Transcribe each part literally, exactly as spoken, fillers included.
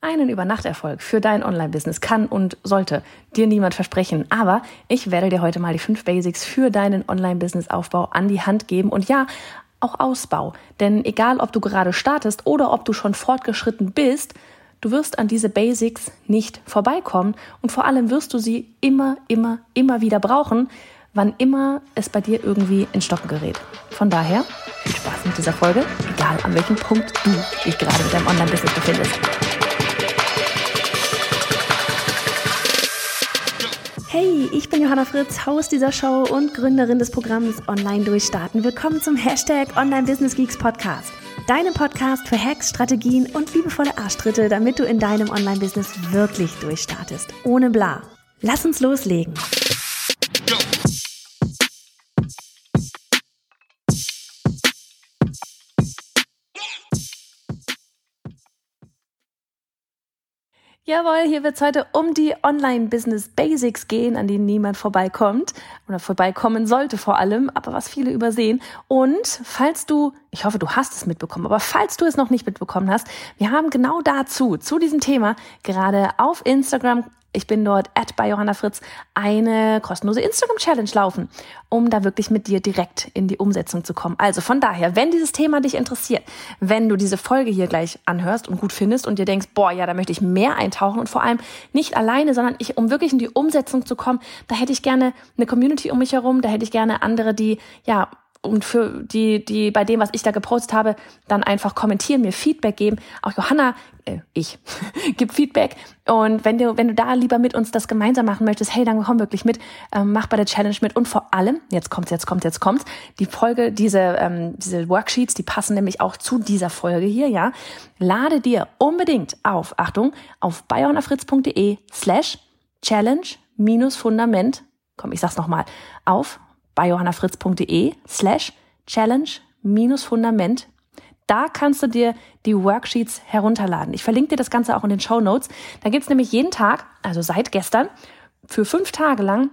Einen Übernachterfolg für dein Online-Business kann und sollte dir niemand versprechen. Aber ich werde dir heute mal die fünf Basics für deinen Online-Business-Aufbau an die Hand geben und ja, auch Ausbau. Denn egal, ob du gerade startest oder ob du schon fortgeschritten bist, du wirst an diese Basics nicht vorbeikommen und vor allem wirst du sie immer, immer, immer wieder brauchen, wann immer es bei dir irgendwie ins Stocken gerät. Von daher, viel Spaß mit dieser Folge, egal an welchem Punkt du dich gerade mit deinem Online-Business befindest. Hey, ich bin Johanna Fritz, Host dieser Show und Gründerin des Programms Online Durchstarten. Willkommen zum Hashtag Online-Business-Geeks-Podcast. Deinem Podcast für Hacks, Strategien und liebevolle Arschtritte, damit du in deinem Online-Business wirklich durchstartest. Ohne bla. Lass uns loslegen. Jawohl, hier wird es heute um die Online-Business-Basics gehen, an denen niemand vorbeikommt oder vorbeikommen sollte vor allem, aber was viele übersehen. Und falls du, ich hoffe, du hast es mitbekommen, aber falls du es noch nicht mitbekommen hast, wir haben genau dazu, zu diesem Thema, gerade auf Instagram, ich bin dort at bei Johanna Fritz, eine kostenlose Instagram-Challenge laufen, um da wirklich mit dir direkt in die Umsetzung zu kommen. Also von daher, wenn dieses Thema dich interessiert, wenn du diese Folge hier gleich anhörst und gut findest und dir denkst, boah, ja, da möchte ich mehr eintauchen und vor allem nicht alleine, sondern ich, um wirklich in die Umsetzung zu kommen, da hätte ich gerne eine Community um mich herum, da hätte ich gerne andere, die, ja, und für die, die bei dem, was ich da gepostet habe, dann einfach kommentieren, mir Feedback geben. Auch Johanna, äh, ich, gib Feedback. Und wenn du, wenn du da lieber mit uns das gemeinsam machen möchtest, hey, dann komm wirklich mit, ähm, mach bei der Challenge mit. Und vor allem, jetzt kommt's, jetzt kommt's, jetzt kommt's, die Folge, diese, ähm, diese Worksheets, die passen nämlich auch zu dieser Folge hier, ja. Lade dir unbedingt auf, Achtung, auf bei johanna fritz punkt de slash challenge minus Fundament, komm, ich sag's nochmal, auf bei johanna fritz punkt de slash challenge-fundament. Da kannst du dir die Worksheets herunterladen. Ich verlinke dir das Ganze auch in den Shownotes. Da gibt's nämlich jeden Tag, also seit gestern, für fünf Tage lang,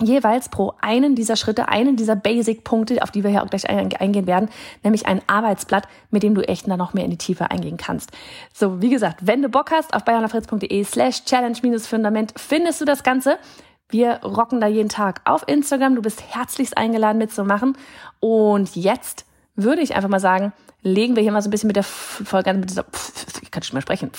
jeweils pro einen dieser Schritte, einen dieser Basic-Punkte, auf die wir hier auch gleich eingehen werden, nämlich ein Arbeitsblatt, mit dem du echt dann noch mehr in die Tiefe eingehen kannst. So, wie gesagt, wenn du Bock hast, auf bei johanna fritz punkt de slash challenge-fundament findest du das Ganze. Wir rocken da jeden Tag auf Instagram. Du bist herzlichst eingeladen mitzumachen. Und jetzt würde ich einfach mal sagen, legen wir hier mal so ein bisschen mit der Folge an, mit dieser, ich kann schon mal sprechen,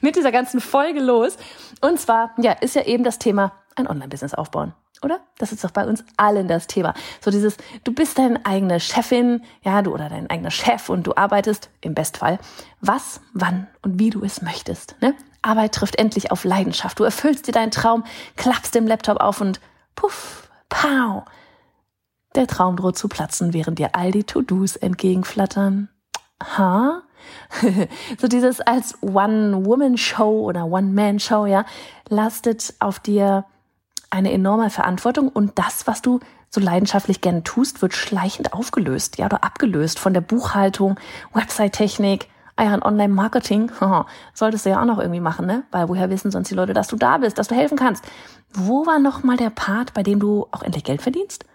mit dieser ganzen Folge los. Und zwar, ja, ist ja eben das Thema ein Online-Business aufbauen, oder? Das ist doch bei uns allen das Thema. So dieses, du bist deine eigene Chefin, ja, du oder dein eigener Chef und du arbeitest, im Bestfall, was, wann und wie du es möchtest, ne? Arbeit trifft endlich auf Leidenschaft. Du erfüllst dir deinen Traum, klappst den Laptop auf und puff, pow. Der Traum droht zu platzen, während dir all die To-Dos entgegenflattern. Ha? So dieses als One-Woman-Show oder One-Man-Show, ja, lastet auf dir eine enorme Verantwortung und das, was du so leidenschaftlich gerne tust, wird schleichend aufgelöst, ja, oder abgelöst von der Buchhaltung, Website-Technik, Ah ja, ein Online-Marketing, solltest du ja auch noch irgendwie machen, ne? Weil woher wissen sonst die Leute, dass du da bist, dass du helfen kannst? Wo war nochmal der Part, bei dem du auch endlich Geld verdienst?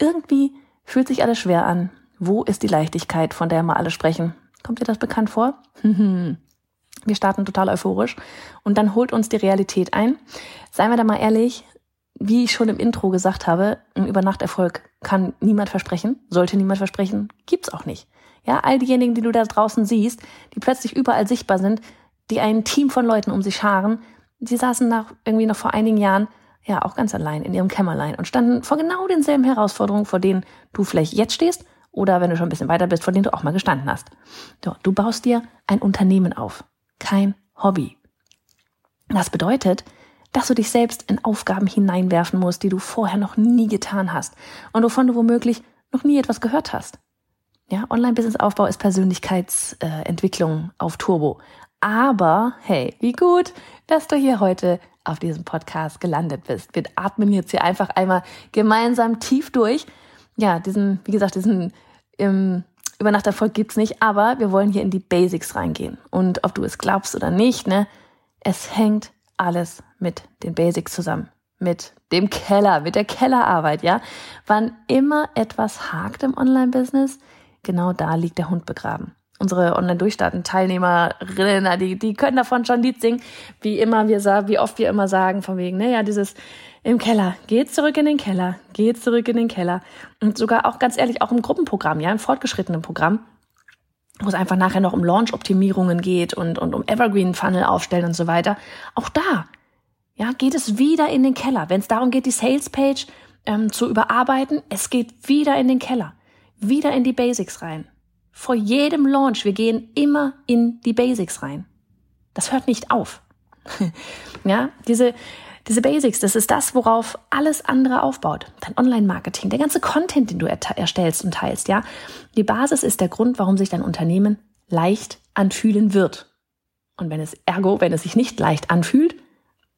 Irgendwie fühlt sich alles schwer an. Wo ist die Leichtigkeit, von der immer alle sprechen? Kommt dir das bekannt vor? Wir starten total euphorisch und dann holt uns die Realität ein. Seien wir da mal ehrlich, wie ich schon im Intro gesagt habe, ein Übernachterfolg kann niemand versprechen, sollte niemand versprechen, gibt's auch nicht. Ja, all diejenigen, die du da draußen siehst, die plötzlich überall sichtbar sind, die ein Team von Leuten um sich scharen, die saßen nach irgendwie noch vor einigen Jahren ja auch ganz allein in ihrem Kämmerlein und standen vor genau denselben Herausforderungen, vor denen du vielleicht jetzt stehst oder wenn du schon ein bisschen weiter bist, vor denen du auch mal gestanden hast. So, du baust dir ein Unternehmen auf, kein Hobby. Das bedeutet, dass du dich selbst in Aufgaben hineinwerfen musst, die du vorher noch nie getan hast und wovon du womöglich noch nie etwas gehört hast. Ja, Online-Business-Aufbau ist Persönlichkeitsentwicklung auf Turbo. Aber hey, wie gut, dass du hier heute auf diesem Podcast gelandet bist. Wir atmen jetzt hier einfach einmal gemeinsam tief durch. Ja, diesen, wie gesagt, diesen ähm, Übernachterfolg gibt's nicht, aber wir wollen hier in die Basics reingehen. Und ob du es glaubst oder nicht, ne, es hängt alles mit den Basics zusammen. Mit dem Keller, mit der Kellerarbeit, ja. Wann immer etwas hakt im Online-Business, genau da liegt der Hund begraben. unsere Online-Durchstarten-Teilnehmerinnen, die, die können davon schon Lied singen, wie immer wir sagen, wie oft wir immer sagen, von wegen, naja, dieses im Keller, geht zurück in den Keller, geht zurück in den Keller. Und sogar auch ganz ehrlich, auch im Gruppenprogramm, ja, im fortgeschrittenen Programm, wo es einfach nachher noch um Launch-Optimierungen geht und, und um Evergreen-Funnel aufstellen und so weiter. Auch da, ja, geht es wieder in den Keller. Wenn es darum geht, die Sales-Page ähm, zu überarbeiten, es geht wieder in den Keller, wieder in die Basics rein. Vor jedem Launch, wir gehen immer in die Basics rein. Das hört nicht auf. Ja, diese, diese Basics, das ist das, worauf alles andere aufbaut. Dein Online-Marketing, der ganze Content, den du erstellst und teilst, ja. Die Basis ist der Grund, warum sich dein Unternehmen leicht anfühlen wird. Und wenn es ergo, wenn es sich nicht leicht anfühlt,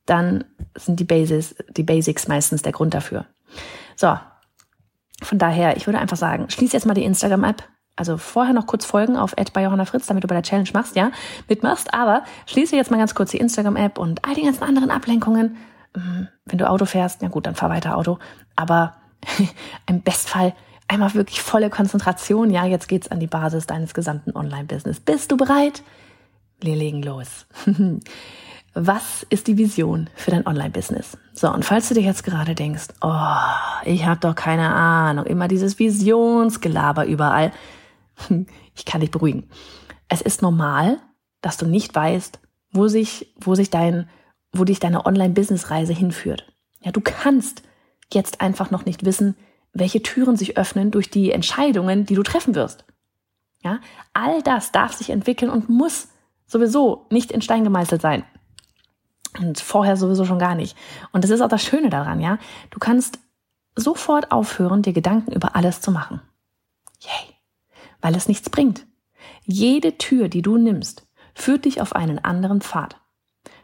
dann sind die Basis, die Basics meistens der Grund dafür. So, von daher, ich würde einfach sagen, schließ jetzt mal die Instagram-App. Also vorher noch kurz folgen auf at bei Johanna Fritz, damit du bei der Challenge machst, ja, mitmachst. Aber schließe jetzt mal ganz kurz die Instagram-App und all die ganzen anderen Ablenkungen. Wenn du Auto fährst, na gut, dann fahr weiter Auto. Aber im Bestfall einmal wirklich volle Konzentration. Ja, jetzt geht's an die Basis deines gesamten Online-Business. Bist du bereit? Wir legen los. Was ist die Vision für dein Online-Business? So, und falls du dir jetzt gerade denkst, oh, ich habe doch keine Ahnung, immer dieses Visionsgelaber überall. Ich kann dich beruhigen. Es ist normal, dass du nicht weißt, wo sich, wo sich dein, wo dich deine Online-Business-Reise hinführt. Ja, du kannst jetzt einfach noch nicht wissen, welche Türen sich öffnen durch die Entscheidungen, die du treffen wirst. Ja, all das darf sich entwickeln und muss sowieso nicht in Stein gemeißelt sein. Und vorher sowieso schon gar nicht. Und das ist auch das Schöne daran, ja. Du kannst sofort aufhören, dir Gedanken über alles zu machen. Yay. Weil es nichts bringt. Jede Tür, die du nimmst, führt dich auf einen anderen Pfad.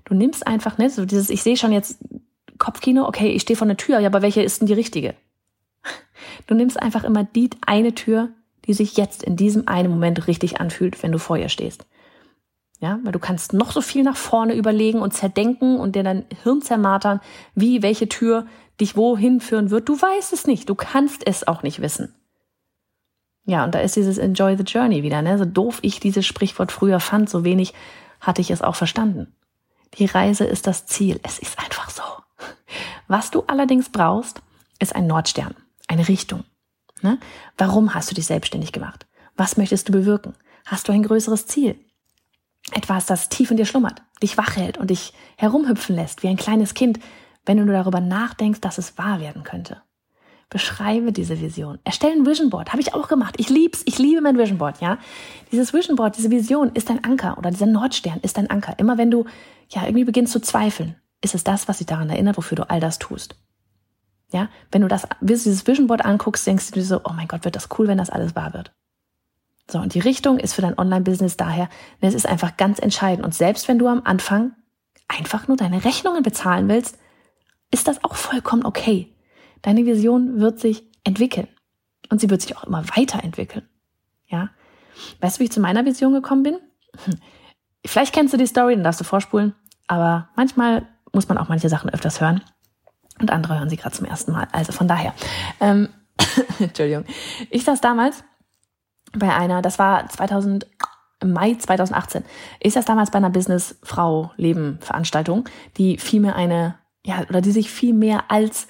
Du nimmst einfach, ne, so dieses, ich sehe schon jetzt Kopfkino, okay, ich stehe vor einer Tür, ja, aber welche ist denn die richtige? Du nimmst einfach immer die eine Tür, die sich jetzt in diesem einen Moment richtig anfühlt, wenn du vor ihr stehst. Ja, weil du kannst noch so viel nach vorne überlegen und zerdenken und dir dein Hirn zermartern, wie welche Tür dich wohin führen wird. Du weißt es nicht. Du kannst es auch nicht wissen. Ja, und da ist dieses Enjoy the Journey wieder, ne? So doof ich dieses Sprichwort früher fand, so wenig hatte ich es auch verstanden. Die Reise ist das Ziel. Es ist einfach so. Was du allerdings brauchst, ist ein Nordstern, eine Richtung. Ne? Warum hast du dich selbstständig gemacht? Was möchtest du bewirken? Hast du ein größeres Ziel? Etwas, das tief in dir schlummert, dich wach hält und dich herumhüpfen lässt, wie ein kleines Kind, wenn du nur darüber nachdenkst, dass es wahr werden könnte. Beschreibe diese Vision. Erstelle ein Vision Board, habe ich auch gemacht. Ich lieb's, ich liebe mein Vision Board, ja. Dieses Vision Board, diese Vision ist dein Anker oder dieser Nordstern ist dein Anker. Immer wenn du ja irgendwie beginnst zu zweifeln, ist es das, was dich daran erinnert, wofür du all das tust. Ja, wenn du das, dieses Vision Board anguckst, denkst du dir so, oh mein Gott, wird das cool, wenn das alles wahr wird. So, und die Richtung ist für dein Online-Business daher, es ist einfach ganz entscheidend. Und selbst wenn du am Anfang einfach nur deine Rechnungen bezahlen willst, ist das auch vollkommen okay. Deine Vision wird sich entwickeln. Und sie wird sich auch immer weiterentwickeln. Ja? Weißt du, wie ich zu meiner Vision gekommen bin? Hm. Vielleicht kennst du die Story, dann darfst du vorspulen. Aber manchmal muss man auch manche Sachen öfters hören. Und andere hören sie gerade zum ersten Mal. Also von daher. Ähm, Entschuldigung. Ich saß damals bei einer, das war zweitausend, im Mai zweitausendachtzehn, ist das damals bei einer Business-Frau-Leben-Veranstaltung, die viel mehr eine, ja, oder die sich viel mehr als,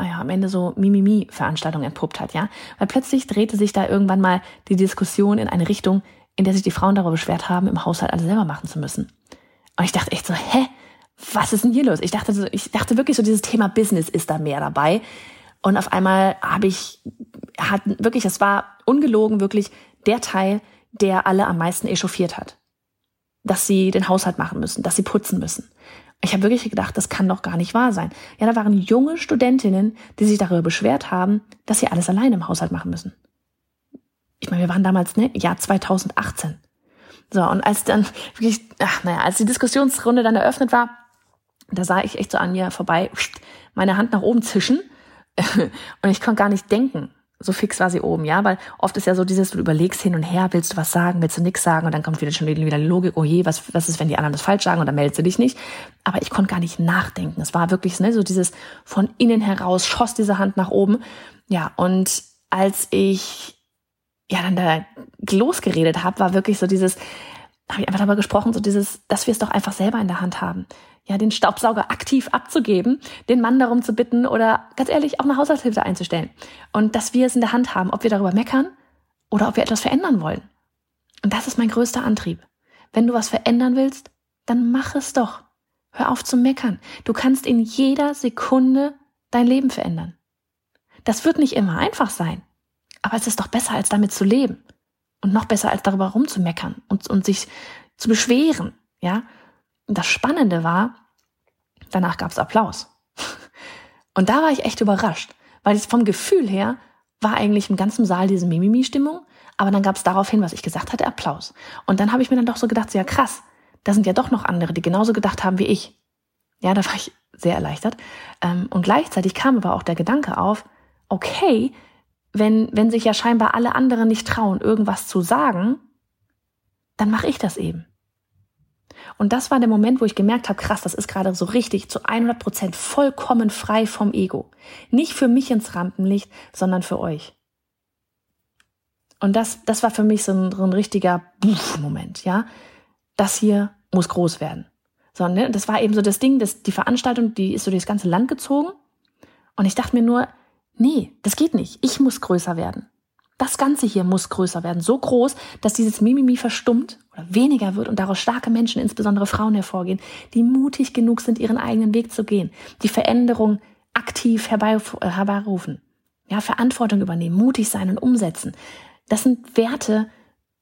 ja, am Ende so Mimimi-Veranstaltung entpuppt hat, ja. Weil plötzlich drehte sich da irgendwann mal die Diskussion in eine Richtung, in der sich die Frauen darüber beschwert haben, im Haushalt alles selber machen zu müssen. Und ich dachte echt so, hä? Was ist denn hier los? Ich dachte so, ich dachte wirklich so, dieses Thema Business ist da mehr dabei. Und auf einmal habe ich, hatten wirklich, es war ungelogen wirklich der Teil, der alle am meisten echauffiert hat. Dass sie den Haushalt machen müssen, dass sie putzen müssen. Ich habe wirklich gedacht, das kann doch gar nicht wahr sein. Ja, da waren junge Studentinnen, die sich darüber beschwert haben, dass sie alles alleine im Haushalt machen müssen. Ich meine, wir waren damals, ne, Jahr zweitausendachtzehn. So, und als dann wirklich, ach naja, als die Diskussionsrunde dann eröffnet war, da sah ich echt so an mir vorbei, meine Hand nach oben zischen. Und ich konnte gar nicht denken. So fix war sie oben, ja, weil oft ist ja so dieses, du überlegst hin und her, willst du was sagen, willst du nichts sagen und dann kommt wieder schon wieder die Logik, oh je, was, was ist, wenn die anderen das falsch sagen und dann meldest du dich nicht. Aber ich konnte gar nicht nachdenken. Es war wirklich, ne, so dieses von innen heraus schoss diese Hand nach oben. Ja, und als ich ja dann da losgeredet habe, war wirklich so dieses, habe ich einfach darüber gesprochen, so dieses, dass wir es doch einfach selber in der Hand haben. Ja, den Staubsauger aktiv abzugeben, den Mann darum zu bitten oder ganz ehrlich auch eine Haushaltshilfe einzustellen. Und dass wir es in der Hand haben, ob wir darüber meckern oder ob wir etwas verändern wollen. Und das ist mein größter Antrieb. Wenn du was verändern willst, dann mach es doch. Hör auf zu meckern. Du kannst in jeder Sekunde dein Leben verändern. Das wird nicht immer einfach sein, aber es ist doch besser, als damit zu leben. Und noch besser, als darüber rumzumeckern und, und sich zu beschweren. Ja? Und das Spannende war, danach gab es Applaus. Und da war ich echt überrascht, weil ich vom Gefühl her war eigentlich im ganzen Saal diese Mimimi-Stimmung, aber dann gab es daraufhin, was ich gesagt hatte, Applaus. Und dann habe ich mir dann doch so gedacht, so, ja krass, da sind ja doch noch andere, die genauso gedacht haben wie ich. Ja, da war ich sehr erleichtert. Und gleichzeitig kam aber auch der Gedanke auf, okay, Wenn, wenn sich ja scheinbar alle anderen nicht trauen, irgendwas zu sagen, dann mache ich das eben. Und das war der Moment, wo ich gemerkt habe, krass, das ist gerade so richtig zu hundert Prozent vollkommen frei vom Ego. Nicht für mich ins Rampenlicht, sondern für euch. Und das, das war für mich so ein, so ein richtiger Moment, ja. Das hier muss groß werden. So, ne? Das war eben so das Ding, das, die Veranstaltung, die ist so durchs ganze Land gezogen. Und ich dachte mir nur, nee, das geht nicht. Ich muss größer werden. Das Ganze hier muss größer werden. So groß, dass dieses Mimimi verstummt oder weniger wird und daraus starke Menschen, insbesondere Frauen, hervorgehen, die mutig genug sind, ihren eigenen Weg zu gehen, die Veränderung aktiv herbeirufen, ja, Verantwortung übernehmen, mutig sein und umsetzen. Das sind Werte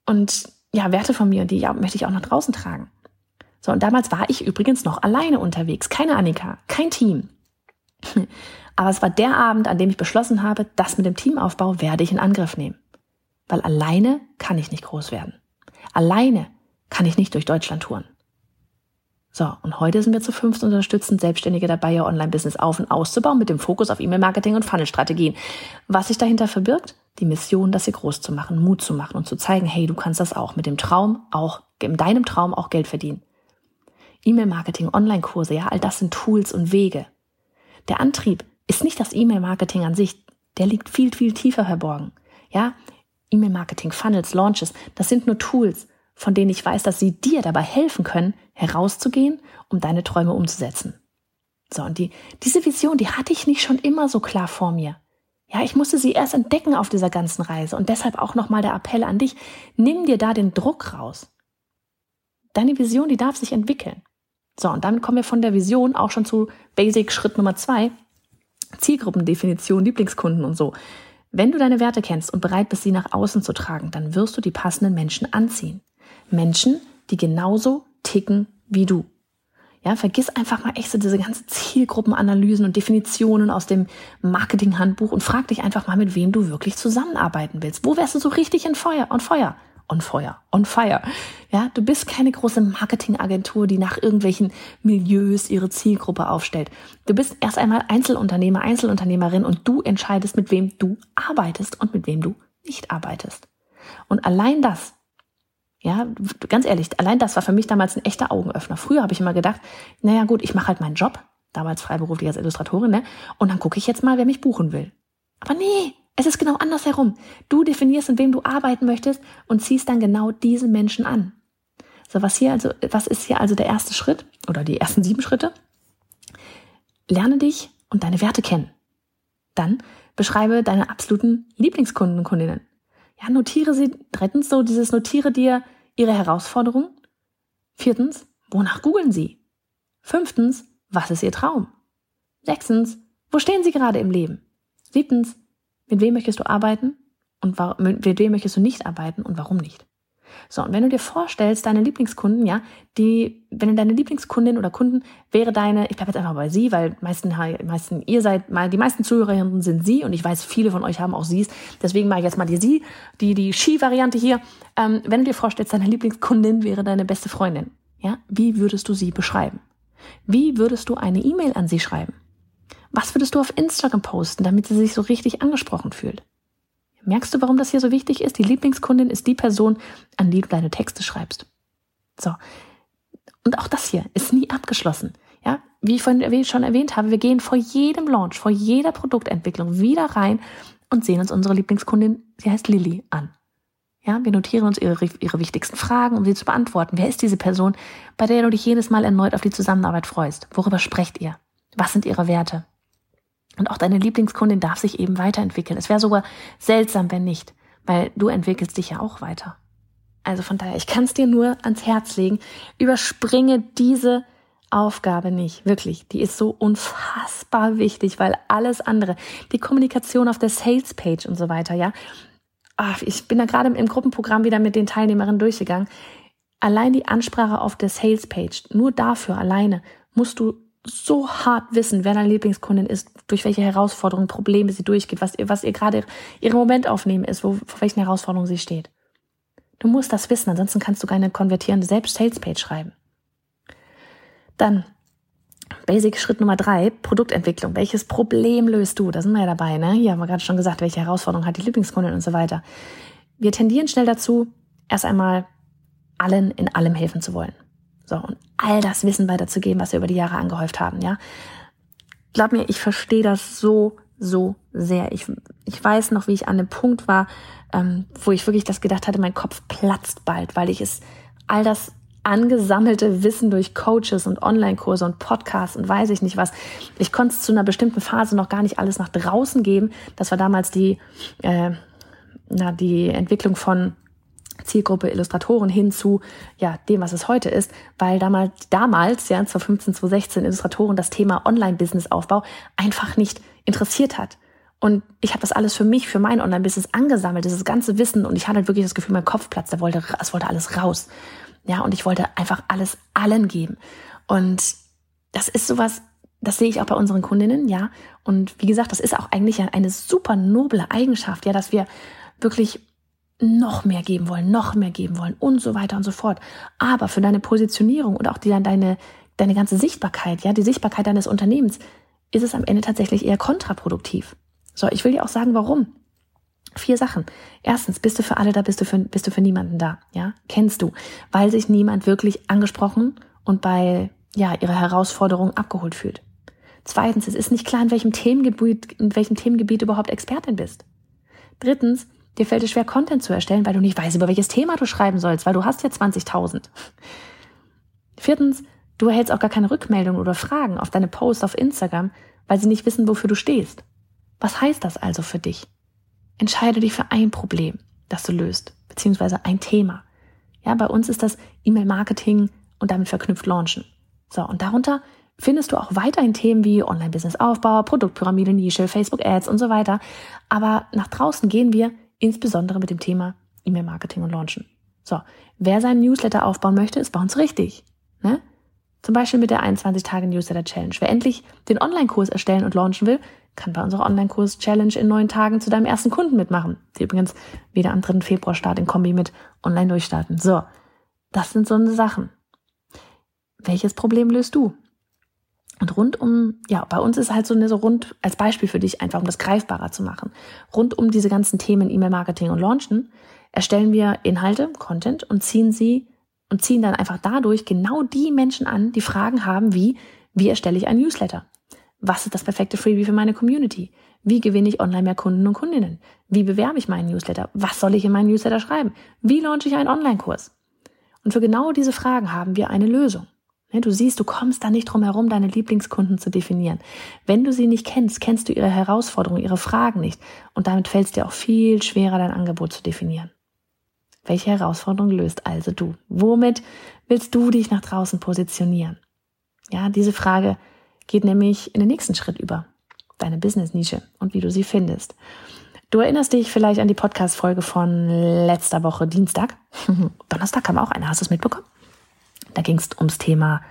und ja, Werte von mir, und die ja, möchte ich auch nach draußen tragen. So, und damals war ich übrigens noch alleine unterwegs. Keine Annika, kein Team. Aber es war der Abend, an dem ich beschlossen habe, das mit dem Teamaufbau werde ich in Angriff nehmen. Weil alleine kann ich nicht groß werden. Alleine kann ich nicht durch Deutschland touren. So, und heute sind wir zu fünft und unterstützen Selbstständige dabei, ihr Online-Business auf- und auszubauen mit dem Fokus auf E-Mail-Marketing und Funnel-Strategien. Was sich dahinter verbirgt? Die Mission, das hier groß zu machen, Mut zu machen und zu zeigen, hey, du kannst das auch mit dem Traum, auch in deinem Traum auch Geld verdienen. E-Mail-Marketing, Online-Kurse, ja, all das sind Tools und Wege. Der Antrieb ist nicht das E-Mail-Marketing an sich, der liegt viel, viel tiefer verborgen. Ja, E-Mail-Marketing, Funnels, Launches, das sind nur Tools, von denen ich weiß, dass sie dir dabei helfen können, herauszugehen, um deine Träume umzusetzen. So, und die, diese Vision, die hatte ich nicht schon immer so klar vor mir. Ja, ich musste sie erst entdecken auf dieser ganzen Reise und deshalb auch nochmal der Appell an dich, nimm dir da den Druck raus. Deine Vision, die darf sich entwickeln. So, und damit kommen wir von der Vision auch schon zu Basic-Schritt Nummer zwei, Zielgruppendefinition, Lieblingskunden und so. Wenn du deine Werte kennst und bereit bist, sie nach außen zu tragen, dann wirst du die passenden Menschen anziehen. Menschen, die genauso ticken wie du. Ja, vergiss einfach mal echt so diese ganzen Zielgruppenanalysen und Definitionen aus dem Marketing-Handbuch und frag dich einfach mal, mit wem du wirklich zusammenarbeiten willst. Wo wärst du so richtig in Feuer und Feuer? On Feuer, on fire. Ja, du bist keine große Marketingagentur, die nach irgendwelchen Milieus ihre Zielgruppe aufstellt. Du bist erst einmal Einzelunternehmer, Einzelunternehmerin und du entscheidest, mit wem du arbeitest und mit wem du nicht arbeitest. Und allein das, ja, ganz ehrlich, allein das war für mich damals ein echter Augenöffner. Früher habe ich immer gedacht, naja gut, ich mache halt meinen Job, damals freiberuflich als Illustratorin, ne? Und dann gucke ich jetzt mal, wer mich buchen will. Aber nee, es ist genau andersherum. Du definierst, mit wem du arbeiten möchtest und ziehst dann genau diese Menschen an. So, was hier also, was ist hier also der erste Schritt oder die ersten sieben Schritte? Lerne dich und deine Werte kennen. Dann beschreibe deine absoluten Lieblingskunden und Kundinnen. Ja, notiere sie, drittens so dieses notiere dir ihre Herausforderungen. Viertens, wonach googeln sie? Fünftens, was ist ihr Traum? Sechstens, wo stehen sie gerade im Leben? Siebtens, mit wem möchtest du arbeiten und mit wem möchtest du nicht arbeiten und warum nicht? So, und wenn du dir vorstellst, deine Lieblingskunden, ja, die, wenn du deine Lieblingskundin oder Kunden wäre deine, ich bleibe jetzt einfach bei sie, weil meisten, meisten ihr seid, die meisten Zuhörerinnen sind sie und ich weiß, viele von euch haben auch sie's, deswegen mache ich jetzt mal die sie, die, die Ski-Variante hier. Ähm, wenn du dir vorstellst, deine Lieblingskundin wäre deine beste Freundin, ja, wie würdest du sie beschreiben? Wie würdest du eine E-Mail an sie schreiben? Was würdest du auf Instagram posten, damit sie sich so richtig angesprochen fühlt? Merkst du, warum das hier so wichtig ist? Die Lieblingskundin ist die Person, an die du deine Texte schreibst. So. Und auch das hier ist nie abgeschlossen. Ja, wie ich vorhin schon erwähnt habe, wir gehen vor jedem Launch, vor jeder Produktentwicklung wieder rein und sehen uns unsere Lieblingskundin, sie heißt Lilly, an. Ja, wir notieren uns ihre, ihre wichtigsten Fragen, um sie zu beantworten. Wer ist diese Person, bei der du dich jedes Mal erneut auf die Zusammenarbeit freust? Worüber sprecht ihr? Was sind ihre Werte? Und auch deine Lieblingskundin darf sich eben weiterentwickeln. Es wäre sogar seltsam, wenn nicht, weil du entwickelst dich ja auch weiter. Also von daher, ich kann es dir nur ans Herz legen. Überspringe diese Aufgabe nicht, wirklich. Die ist so unfassbar wichtig, weil alles andere, die Kommunikation auf der Sales-Page und so weiter, ja. Ach, ich bin da gerade im Gruppenprogramm wieder mit den Teilnehmerinnen durchgegangen. Allein die Ansprache auf der Sales-Page, nur dafür alleine musst du so hart wissen, wer deine Lieblingskundin ist, durch welche Herausforderungen, Probleme sie durchgeht, was ihr, was ihr gerade ihren Moment aufnehmen ist, wo, vor welchen Herausforderungen sie steht. Du musst das wissen, ansonsten kannst du keine konvertierende Selbst-Sales-Page schreiben. Dann Basic Schritt Nummer drei, Produktentwicklung. Welches Problem löst du? Da sind wir ja dabei, ne? Hier haben wir gerade schon gesagt, welche Herausforderung hat die Lieblingskundin und so weiter. Wir tendieren schnell dazu, erst einmal allen in allem helfen zu wollen. So, und all das Wissen weiterzugeben, was wir über die Jahre angehäuft haben, ja? Glaub mir, ich verstehe das so, so sehr. Ich, ich weiß noch, wie ich an dem Punkt war, ähm, wo ich wirklich das gedacht hatte, mein Kopf platzt bald, weil ich es, all das angesammelte Wissen durch Coaches und Online-Kurse und Podcasts und weiß ich nicht was. Ich konnte es zu einer bestimmten Phase noch gar nicht alles nach draußen geben. Das war damals die, äh, na, die Entwicklung von Zielgruppe Illustratoren hin zu ja, dem, was es heute ist, weil damals, damals ja, zwanzig fünfzehn, zwanzig sechzehn Illustratoren das Thema Online-Business-Aufbau einfach nicht interessiert hat. Und ich habe das alles für mich, für mein Online-Business angesammelt, dieses ganze Wissen. Und ich hatte wirklich das Gefühl, mein Kopf platzt, da wollte, es wollte alles raus. Ja, und ich wollte einfach alles allen geben. Und das ist sowas, das sehe ich auch bei unseren Kundinnen, ja. Und wie gesagt, das ist auch eigentlich eine super noble Eigenschaft, ja, dass wir wirklich noch mehr geben wollen, noch mehr geben wollen und so weiter und so fort. Aber für deine Positionierung und auch die, deine, deine ganze Sichtbarkeit, ja, die Sichtbarkeit deines Unternehmens, ist es am Ende tatsächlich eher kontraproduktiv. So, ich will dir auch sagen, warum. Vier Sachen. Erstens, bist du für alle da, bist du für, bist du für niemanden da, ja? Kennst du, weil sich niemand wirklich angesprochen und bei, ja, ihrer Herausforderung abgeholt fühlt. Zweitens, es ist nicht klar, in welchem Themengebiet, in welchem Themengebiet du überhaupt Expertin bist. Drittens, dir fällt es schwer, Content zu erstellen, weil du nicht weißt, über welches Thema du schreiben sollst, weil du hast ja zwanzigtausend. Viertens, du erhältst auch gar keine Rückmeldungen oder Fragen auf deine Posts auf Instagram, weil sie nicht wissen, wofür du stehst. Was heißt das also für dich? Entscheide dich für ein Problem, das du löst, beziehungsweise ein Thema. Ja, bei uns ist das E-Mail-Marketing und damit verknüpft Launchen. So, und darunter findest du auch weiterhin Themen wie Online-Business-Aufbau, Produktpyramide, Nische, Facebook-Ads und so weiter. Aber nach draußen gehen wir insbesondere mit dem Thema E-Mail-Marketing und Launchen. So, wer seinen Newsletter aufbauen möchte, ist bei uns richtig, ne? Zum Beispiel mit der einundzwanzig-Tage-Newsletter-Challenge. Wer endlich den Online-Kurs erstellen und launchen will, kann bei unserer Online-Kurs-Challenge in neun Tagen zu deinem ersten Kunden mitmachen. Die übrigens wieder am dritten Februar startet in Kombi mit Online durchstarten. So, das sind so eine Sachen. Welches Problem löst du? Und rund um, ja, bei uns ist halt so eine so rund, als Beispiel für dich einfach, um das greifbarer zu machen. Rund um diese ganzen Themen E-Mail-Marketing und Launchen erstellen wir Inhalte, Content und ziehen sie Und ziehen dann einfach dadurch genau die Menschen an, die Fragen haben wie, wie erstelle ich einen Newsletter? Was ist das perfekte Freebie für meine Community? Wie gewinne ich online mehr Kunden und Kundinnen? Wie bewerbe ich meinen Newsletter? Was soll ich in meinen Newsletter schreiben? Wie launche ich einen Online-Kurs? Und für genau diese Fragen haben wir eine Lösung. Du siehst, du kommst da nicht drum herum, deine Lieblingskunden zu definieren. Wenn du sie nicht kennst, kennst du ihre Herausforderungen, ihre Fragen nicht. Und damit fällt es dir auch viel schwerer, dein Angebot zu definieren. Welche Herausforderung löst also du? Womit willst du dich nach draußen positionieren? Ja, diese Frage geht nämlich in den nächsten Schritt über. Deine Business-Nische und wie du sie findest. Du erinnerst dich vielleicht an die Podcast-Folge von letzter Woche Dienstag. Donnerstag kam auch eine. Hast du es mitbekommen? Da ging es ums Thema,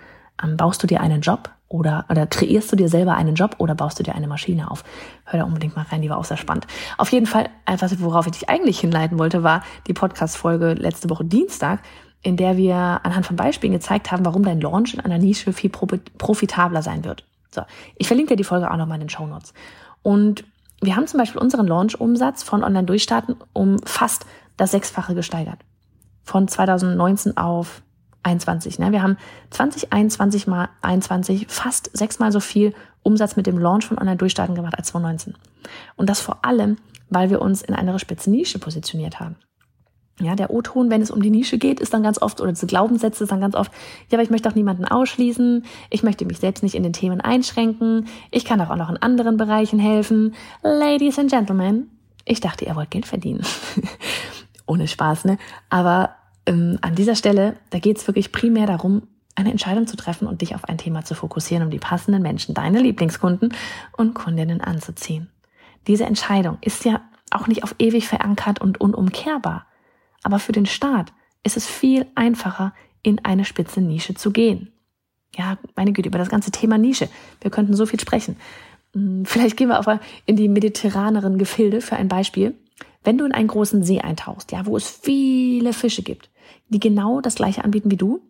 ähm, baust du dir einen Job oder, oder kreierst du dir selber einen Job oder baust du dir eine Maschine auf? Hör da unbedingt mal rein, die war auch sehr spannend. Auf jeden Fall, etwas, worauf ich dich eigentlich hinleiten wollte, war die Podcast-Folge letzte Woche Dienstag, in der wir anhand von Beispielen gezeigt haben, warum dein Launch in einer Nische viel profitabler sein wird. So, ich verlinke dir die Folge auch nochmal in den Shownotes. Und wir haben zum Beispiel unseren Launch-Umsatz von Online-Durchstarten um fast das Sechsfache gesteigert. Von zweitausendneunzehn auf einundzwanzig, ne? Wir haben zwanzig einundzwanzig mal einundzwanzig fast sechsmal so viel Umsatz mit dem Launch von Online-Durchstarten gemacht als zwanzig neunzehn. Und das vor allem, weil wir uns in einer spitzen Nische positioniert haben. Ja, der O-Ton, wenn es um die Nische geht, ist dann ganz oft, oder diese Glaubenssätze ist dann ganz oft, ja, aber ich möchte auch niemanden ausschließen, ich möchte mich selbst nicht in den Themen einschränken, ich kann doch auch noch in anderen Bereichen helfen. Ladies and Gentlemen, ich dachte, ihr wollt Geld verdienen. Ohne Spaß, ne? Aber ähm, an dieser Stelle, da geht's wirklich primär darum, eine Entscheidung zu treffen und dich auf ein Thema zu fokussieren, um die passenden Menschen, deine Lieblingskunden und Kundinnen anzuziehen. Diese Entscheidung ist ja auch nicht auf ewig verankert und unumkehrbar. Aber für den Start ist es viel einfacher, in eine spitze Nische zu gehen. Ja, meine Güte, über das ganze Thema Nische. Wir könnten so viel sprechen. Vielleicht gehen wir auch mal in die mediterraneren Gefilde für ein Beispiel. Wenn du in einen großen See eintauchst, ja, wo es viele Fische gibt, die genau das Gleiche anbieten wie du,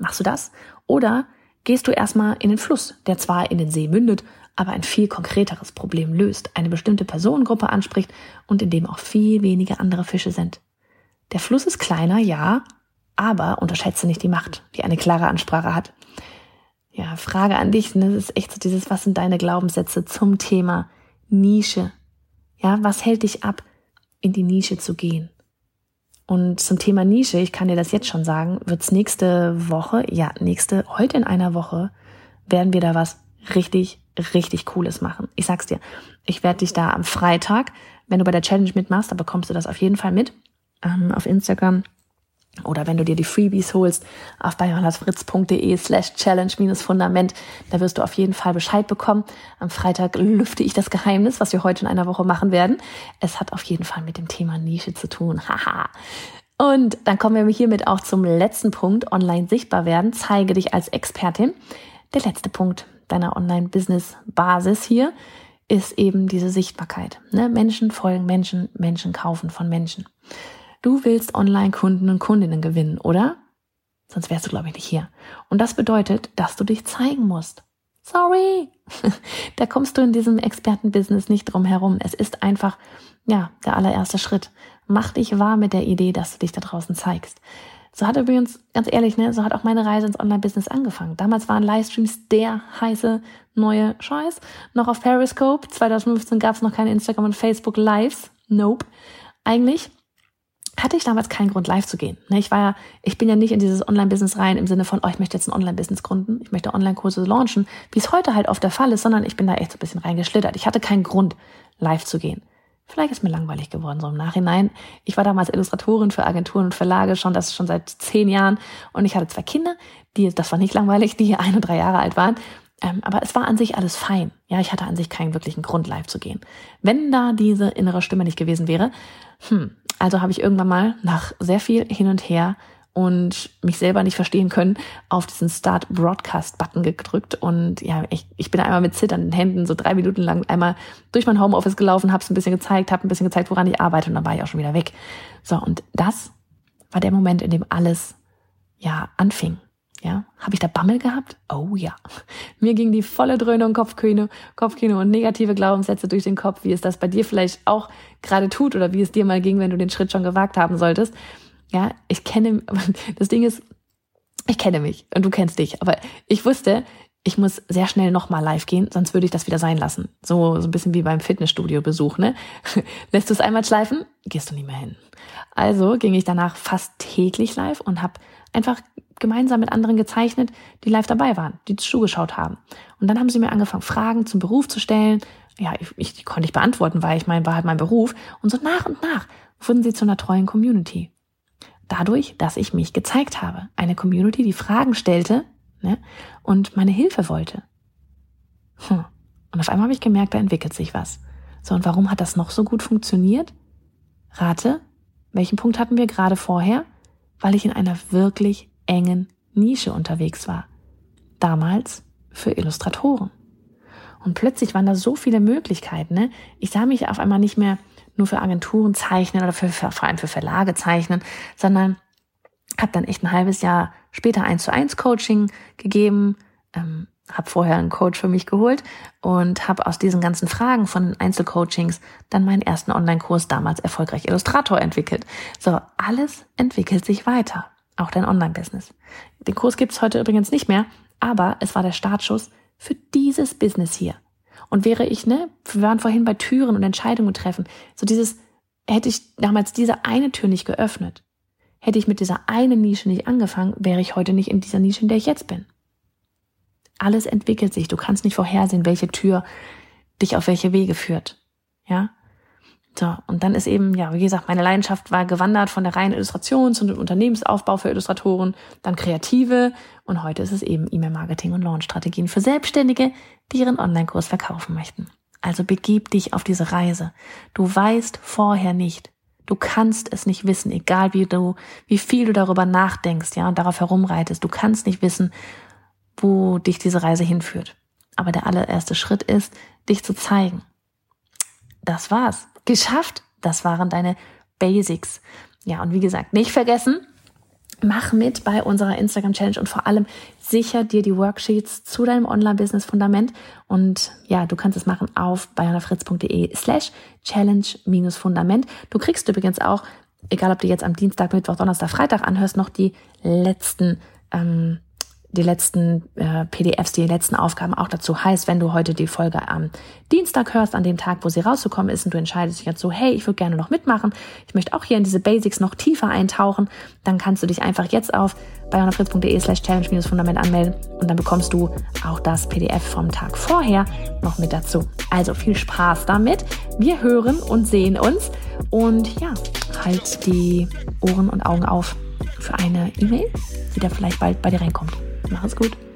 machst du das? Oder gehst du erstmal in den Fluss, der zwar in den See mündet, aber ein viel konkreteres Problem löst, eine bestimmte Personengruppe anspricht und in dem auch viel weniger andere Fische sind. Der Fluss ist kleiner, ja, aber unterschätze nicht die Macht, die eine klare Ansprache hat. Ja, Frage an dich, ne? Das ist echt so dieses, was sind deine Glaubenssätze zum Thema Nische? Ja, was hält dich ab, in die Nische zu gehen? Und zum Thema Nische, ich kann dir das jetzt schon sagen, wird's nächste Woche, ja, nächste, heute in einer Woche, werden wir da was richtig, richtig Cooles machen. Ich sag's dir, ich werde dich da am Freitag, wenn du bei der Challenge mitmachst, da bekommst du das auf jeden Fall mit. Auf Instagram oder wenn du dir die Freebies holst auf johannafritz.de slash challenge-fundament, da wirst du auf jeden Fall Bescheid bekommen. Am Freitag lüfte ich das Geheimnis, was wir heute in einer Woche machen werden. Es hat auf jeden Fall mit dem Thema Nische zu tun. Haha. Und dann kommen wir hiermit auch zum letzten Punkt, online sichtbar werden. Zeige dich als Expertin. Der letzte Punkt deiner Online-Business-Basis hier ist eben diese Sichtbarkeit. Ne? Menschen folgen Menschen, Menschen kaufen von Menschen. Du willst Online-Kunden und Kundinnen gewinnen, oder? Sonst wärst du, glaube ich, nicht hier. Und das bedeutet, dass du dich zeigen musst. Sorry! Da kommst du in diesem Experten-Business nicht drum herum. Es ist einfach, ja, der allererste Schritt. Mach dich wahr mit der Idee, dass du dich da draußen zeigst. So hat übrigens, ganz ehrlich, ne, so hat auch meine Reise ins Online-Business angefangen. Damals waren Livestreams der heiße neue Scheiß. Noch auf Periscope. zwanzig fünfzehn gab es noch keine Instagram- und Facebook-Lives. Nope. Eigentlich hatte ich damals keinen Grund, live zu gehen. Ich war ja, ich bin ja nicht in dieses Online-Business rein im Sinne von, oh, ich möchte jetzt ein Online-Business gründen, ich möchte Online-Kurse launchen, wie es heute halt oft der Fall ist, sondern ich bin da echt so ein bisschen reingeschlittert. Ich hatte keinen Grund, live zu gehen. Vielleicht ist mir langweilig geworden, so im Nachhinein. Ich war damals Illustratorin für Agenturen und Verlage, schon das schon seit zehn Jahren. Und ich hatte zwei Kinder, die, das war nicht langweilig, die ein und drei Jahre alt waren. Aber es war an sich alles fein. Ja, ich hatte an sich keinen wirklichen Grund, live zu gehen. Wenn da diese innere Stimme nicht gewesen wäre, hm, also habe ich irgendwann mal nach sehr viel hin und her und mich selber nicht verstehen können, auf diesen Start-Broadcast-Button gedrückt. Und ja, ich, ich bin einmal mit zitternden Händen so drei Minuten lang einmal durch mein Homeoffice gelaufen, habe es ein bisschen gezeigt, habe ein bisschen gezeigt, woran ich arbeite und dann war ich auch schon wieder weg. So, und das war der Moment, in dem alles ja anfing. Ja, habe ich da Bammel gehabt? Oh ja. Mir ging die volle Dröhnung, Kopfkino, Kopfkino und negative Glaubenssätze durch den Kopf, wie es das bei dir vielleicht auch gerade tut oder wie es dir mal ging, wenn du den Schritt schon gewagt haben solltest. Ja, ich kenne, das Ding ist, ich kenne mich und du kennst dich, aber ich wusste, ich muss sehr schnell nochmal live gehen, sonst würde ich das wieder sein lassen. So, so ein bisschen wie beim Fitnessstudio-Besuch, ne? Lässt du es einmal schleifen, gehst du nie mehr hin. Also ging ich danach fast täglich live und habe einfach gemeinsam mit anderen gezeichnet, die live dabei waren, die zugeschaut haben. Und dann haben sie mir angefangen, Fragen zum Beruf zu stellen. Ja, ich, ich die konnte ich beantworten, weil ich mein, war halt mein Beruf. Und so nach und nach wurden sie zu einer treuen Community. Dadurch, dass ich mich gezeigt habe. Eine Community, die Fragen stellte, ne, und meine Hilfe wollte. Hm. Und auf einmal habe ich gemerkt, da entwickelt sich was. So, und warum hat das noch so gut funktioniert? Rate, welchen Punkt hatten wir gerade vorher? Weil ich in einer wirklich engen Nische unterwegs war. Damals für Illustratoren. Und plötzlich waren da so viele Möglichkeiten. Ne? Ich sah mich auf einmal nicht mehr nur für Agenturen zeichnen oder für, für, vor allem für Verlage zeichnen, sondern habe dann echt ein halbes Jahr später eins zu eins Coaching gegeben, ähm, habe vorher einen Coach für mich geholt und habe aus diesen ganzen Fragen von Einzelcoachings dann meinen ersten Online-Kurs, damals erfolgreich Illustrator, entwickelt. So, alles entwickelt sich weiter. Auch dein Online-Business. Den Kurs gibt's heute übrigens nicht mehr, aber es war der Startschuss für dieses Business hier. Und wäre ich, ne, wir waren vorhin bei Türen und Entscheidungen treffen, so dieses hätte ich damals diese eine Tür nicht geöffnet, hätte ich mit dieser einen Nische nicht angefangen, wäre ich heute nicht in dieser Nische, in der ich jetzt bin. Alles entwickelt sich. Du kannst nicht vorhersehen, welche Tür dich auf welche Wege führt. Ja? So, und dann ist eben, ja, wie gesagt, meine Leidenschaft war gewandert von der reinen Illustration zum Unternehmensaufbau für Illustratoren, dann Kreative und heute ist es eben E-Mail-Marketing und Launch-Strategien für Selbstständige, die ihren Online-Kurs verkaufen möchten. Also begib dich auf diese Reise. Du weißt vorher nicht. Du kannst es nicht wissen, egal wie du, wie viel du darüber nachdenkst, ja, und darauf herumreitest. Du kannst nicht wissen, wo dich diese Reise hinführt. Aber der allererste Schritt ist, dich zu zeigen. Das war's. Geschafft. Das waren deine Basics. Ja, und wie gesagt, nicht vergessen, mach mit bei unserer Instagram-Challenge und vor allem sicher dir die Worksheets zu deinem Online-Business-Fundament. Und ja, du kannst es machen auf johannafritz.de slash challenge-fundament. Du kriegst übrigens auch, egal ob du jetzt am Dienstag, Mittwoch, Donnerstag, Freitag anhörst, noch die letzten ähm, die letzten äh, P D Fs, die letzten Aufgaben auch dazu. Heißt, wenn du heute die Folge am Dienstag hörst, an dem Tag, wo sie rausgekommen ist und du entscheidest dich jetzt so, hey, ich würde gerne noch mitmachen, ich möchte auch hier in diese Basics noch tiefer eintauchen, dann kannst du dich einfach jetzt auf johannafritz.de slash challenge-fundament anmelden und dann bekommst du auch das P D F vom Tag vorher noch mit dazu. Also viel Spaß damit. Wir hören und sehen uns und ja, halt die Ohren und Augen auf für eine E-Mail, die da vielleicht bald bei dir reinkommt. Mach es gut.